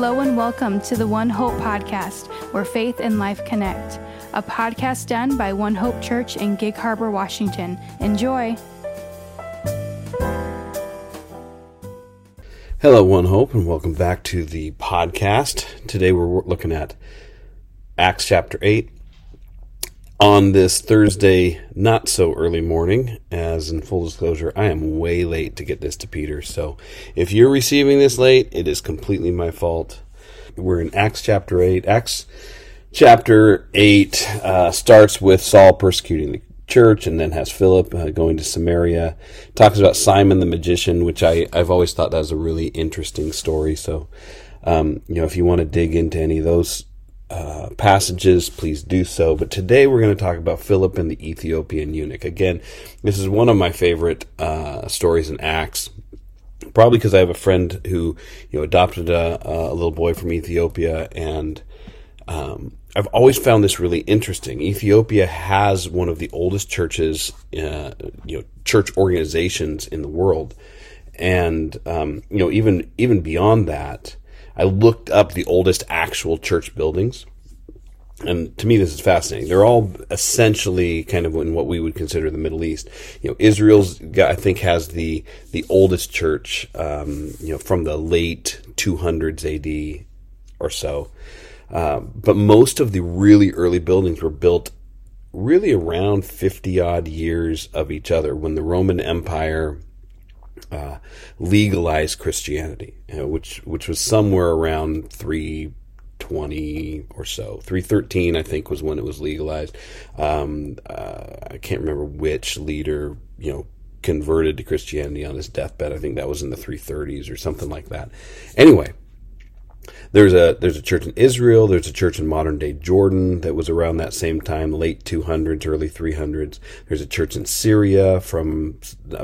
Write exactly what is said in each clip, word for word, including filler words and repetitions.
Hello and welcome to the One Hope Podcast, where faith and life connect. A podcast done by One Hope Church in Gig Harbor, Washington. Enjoy! Hello, One Hope, and welcome back to the podcast. Today we're looking at Acts chapter eight on this Thursday not so early morning. As in full disclosure, I am way late to get this to Peter, so if you're receiving this late, it is completely my fault. We're in Acts chapter eight. Acts chapter eight uh, starts with Saul persecuting the church and then has Philip uh, going to Samaria. Talks about Simon the magician, which I, I've always thought that was a really interesting story. So, um, you know, if you want to dig into any of those Uh, passages, please do so. But today we're going to talk about Philip and the Ethiopian eunuch. Again, this is one of my favorite uh, stories in Acts, probably because I have a friend who, you know, adopted a, a little boy from Ethiopia, and um, I've always found this really interesting. Ethiopia has one of the oldest churches, uh, you know, church organizations in the world, and um, you know, even even beyond that. I looked up the oldest actual church buildings, and to me this is fascinating. They're all essentially kind of in what we would consider the Middle East. You know, Israel's got, I think, has the the oldest church, um, you know, from the late two hundreds A D or so. Uh, but most of the really early buildings were built really around fifty odd years of each other, when the Roman Empire Uh, legalized Christianity, you know, which which was somewhere around three twenty or so. three thirteen, I think, was when it was legalized. Um, uh, I can't remember which leader, you know, converted to Christianity on his deathbed. I think that was in the three thirties or something like that. Anyway, there's a there's a church in Israel. There's a church in modern-day Jordan that was around that same time, late two hundreds, early three hundreds. There's a church in Syria from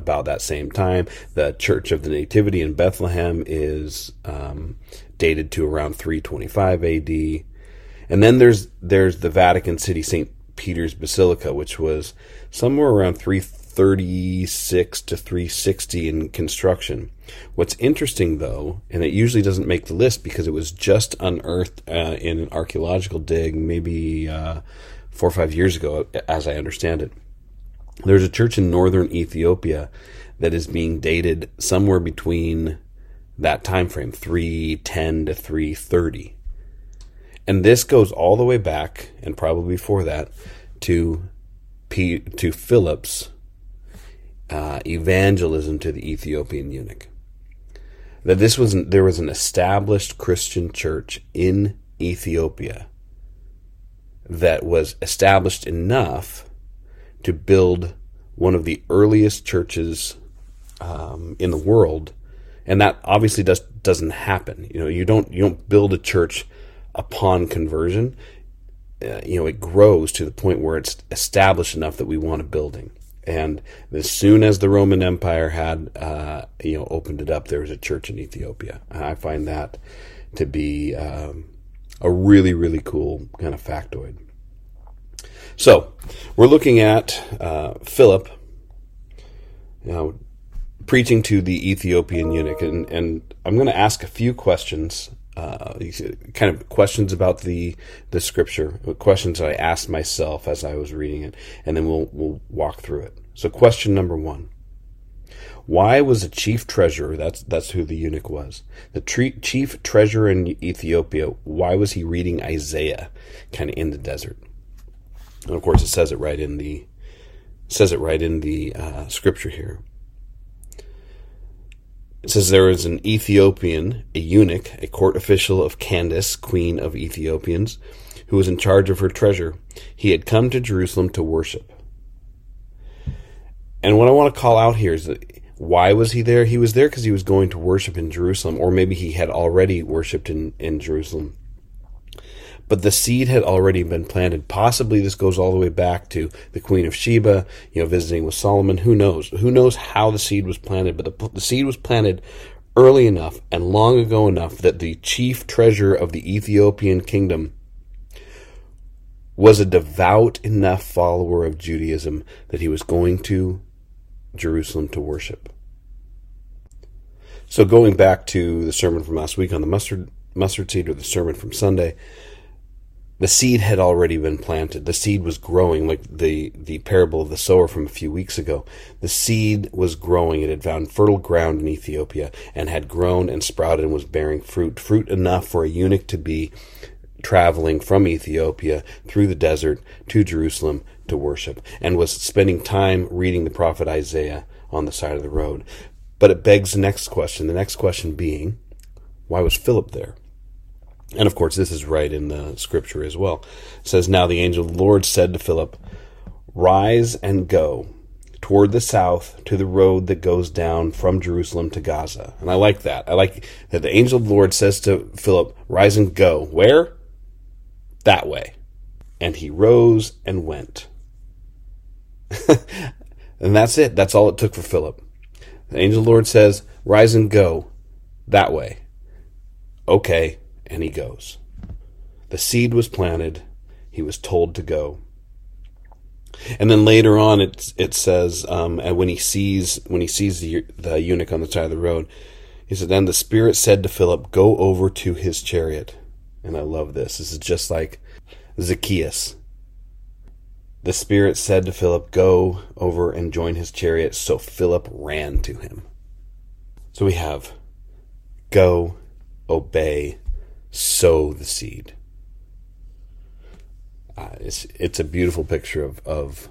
about that same time. The Church of the Nativity in Bethlehem is um, dated to around three twenty-five A D. And then there's there's the Vatican City, Saint Peter's Basilica, which was somewhere around three thirty-six to three sixty in construction. What's interesting, though, and it usually doesn't make the list because it was just unearthed uh, in an archaeological dig maybe uh, four or five years ago, as I understand it. There's a church in northern Ethiopia that is being dated somewhere between that time frame, three ten to three thirty. And this goes all the way back, and probably before that, to P- to Philip's Uh, evangelism to the Ethiopian eunuch. That this was an, there was an established Christian church in Ethiopia that was established enough to build one of the earliest churches um, in the world, and that obviously does doesn't happen. You know, you don't you don't build a church upon conversion. Uh, you know, it grows to the point where it's established enough that we want a building. And as soon as the Roman Empire had, uh, you know, opened it up, there was a church in Ethiopia. I find that to be um, a really, really cool kind of factoid. So we're looking at uh, Philip you know, preaching to the Ethiopian eunuch. And, and I'm going to ask a few questions, uh, kind of questions about the the scripture, questions that I asked myself as I was reading it, and then we'll we'll walk through it. So question number one, why was a chief treasurer, that's that's who the eunuch was, the tre- chief treasurer in Ethiopia, why was he reading Isaiah kind of in the desert? And of course it says it right in the says it right in the uh, scripture here. It says there was an Ethiopian, a eunuch, a court official of Candace, queen of Ethiopians, who was in charge of her treasure. He had come to Jerusalem to worship. And what I want to call out here is that why was he there? He was there because he was going to worship in Jerusalem, or maybe he had already worshipped in, in Jerusalem. But the seed had already been planted. Possibly this goes all the way back to the Queen of Sheba, you know, visiting with Solomon. Who knows? Who knows how the seed was planted? But the, the seed was planted early enough and long ago enough that the chief treasurer of the Ethiopian kingdom was a devout enough follower of Judaism that he was going to Jerusalem to worship. So going back to the sermon from last week on the mustard mustard seed or the sermon from Sunday, the seed had already been planted. The seed was growing, like the, the parable of the sower from a few weeks ago. The seed was growing. It had found fertile ground in Ethiopia and had grown and sprouted and was bearing fruit, fruit enough for a eunuch to be traveling from Ethiopia through the desert to Jerusalem to worship, and was spending time reading the prophet Isaiah on the side of the road. But it begs the next question, the next question being, why was Philip there? And of course, this is right in the scripture as well. It says, "Now the angel of the Lord said to Philip, 'Rise and go toward the south to the road that goes down from Jerusalem to Gaza.'" And I like that. I like that the angel of the Lord says to Philip, "Rise and go." Where? That way. And he rose and went. And that's it. That's all it took for Philip. The angel of the Lord says, "Rise and go that way." Okay. And he goes. The seed was planted. He was told to go. And then later on, it it says, um, and when he sees when he sees the the eunuch on the side of the road, he said, "Then the Spirit said to Philip, 'Go over to his chariot.'" And I love this. This is just like Zacchaeus. The Spirit said to Philip, "Go over and join his chariot." So Philip ran to him. So we have go, obey, sow the seed. Uh, it's it's a beautiful picture of, of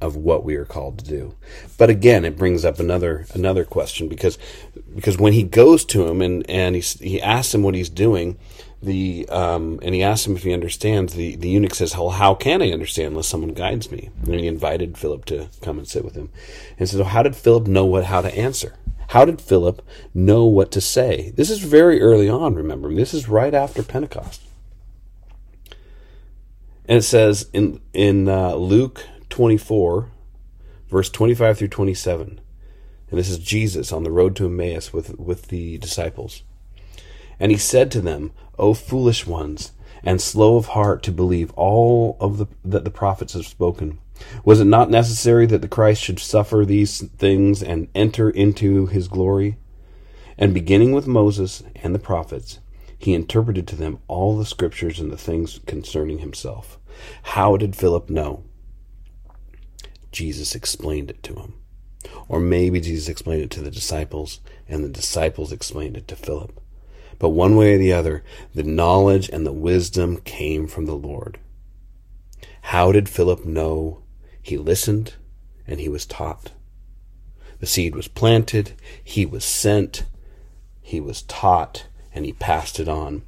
of what we are called to do. But again, it brings up another another question, because because when he goes to him and and he he asks him what he's doing, the um and he asks him if he understands. The the eunuch says, "Well, how can I understand unless someone guides me?" And he invited Philip to come and sit with him, and says, "So how did Philip know what how to answer?" How did Philip know what to say? This is very early on, remember. This is right after Pentecost. And it says in in uh, Luke twenty-four, verse twenty-five through twenty-seven, and this is Jesus on the road to Emmaus with, with the disciples. "And he said to them, 'O foolish ones, and slow of heart to believe all of the that the prophets have spoken. Was it not necessary that the Christ should suffer these things and enter into his glory?' And beginning with Moses and the prophets, he interpreted to them all the scriptures and the things concerning himself." How did Philip know? Jesus explained it to him. Or maybe Jesus explained it to the disciples, and the disciples explained it to Philip. But one way or the other, the knowledge and the wisdom came from the Lord. How did Philip know? He listened, and he was taught. The seed was planted, he was sent, he was taught, and he passed it on.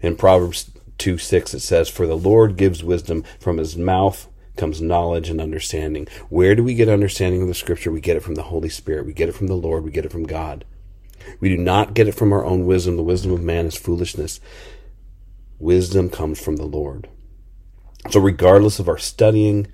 In Proverbs two six, it says, "For the Lord gives wisdom, from his mouth comes knowledge and understanding." Where do we get understanding of the scripture? We get it from the Holy Spirit. We get it from the Lord. We get it from God. We do not get it from our own wisdom. The wisdom of man is foolishness. Wisdom comes from the Lord. So regardless of our studying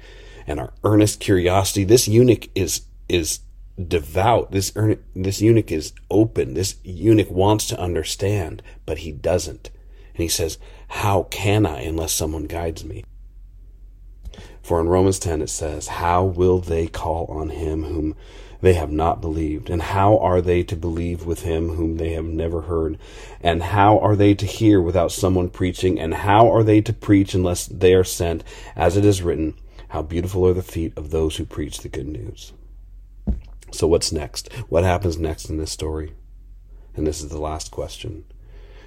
and our earnest curiosity, this eunuch is is devout. This this eunuch is open. This eunuch wants to understand, but he doesn't. And he says, "How can I unless someone guides me?" For in Romans ten it says, "How will they call on him whom they have not believed? And how are they to believe with him whom they have never heard? And how are they to hear without someone preaching? And how are they to preach unless they are sent? As it is written, how beautiful are the feet of those who preach the good news." So what's next? What happens next in this story? And this is the last question.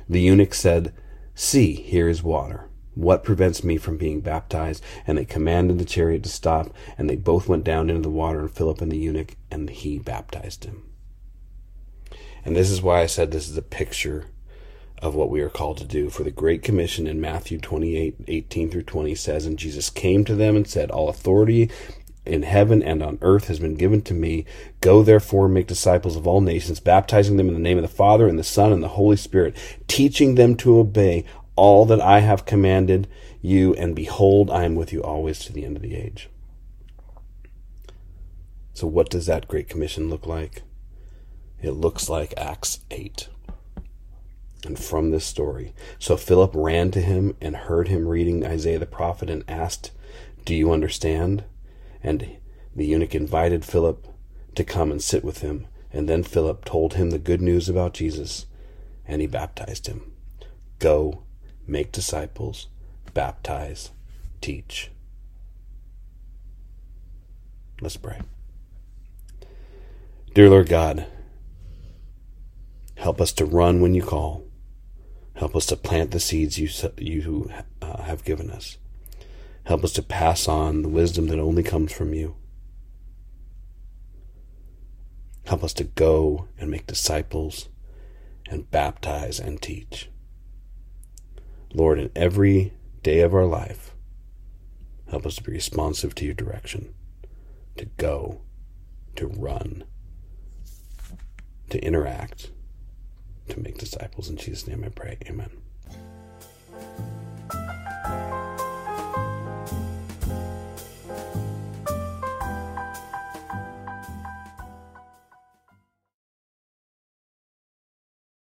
The eunuch said, "See, here is water. What prevents me from being baptized?" And they commanded the chariot to stop, and they both went down into the water, and Philip and the eunuch, and he baptized him. And this is why I said this is a picture of what we are called to do. For the Great Commission in Matthew twenty-eight eighteen through twenty says, "And Jesus came to them and said, 'All authority in heaven and on earth has been given to me. Go therefore and make disciples of all nations, baptizing them in the name of the Father and the Son and the Holy Spirit, teaching them to obey all that I have commanded you, and behold, I am with you always to the end of the age.'" So what does that Great Commission look like? It looks like Acts eight. And from this story, "So Philip ran to him and heard him reading Isaiah the prophet and asked, 'Do you understand?' And the eunuch invited Philip to come and sit with him. And then Philip told him the good news about Jesus, and he baptized him. Go, make disciples, baptize, teach. Let's pray. Dear Lord God, help us to run when you call. Help us to plant the seeds you you uh, have given us. Help us to pass on the wisdom that only comes from you. Help us to go and make disciples and baptize and teach. Lord, in every day of our life, help us to be responsive to your direction, to go, to run, to interact, to make disciples. In Jesus' name I pray, amen.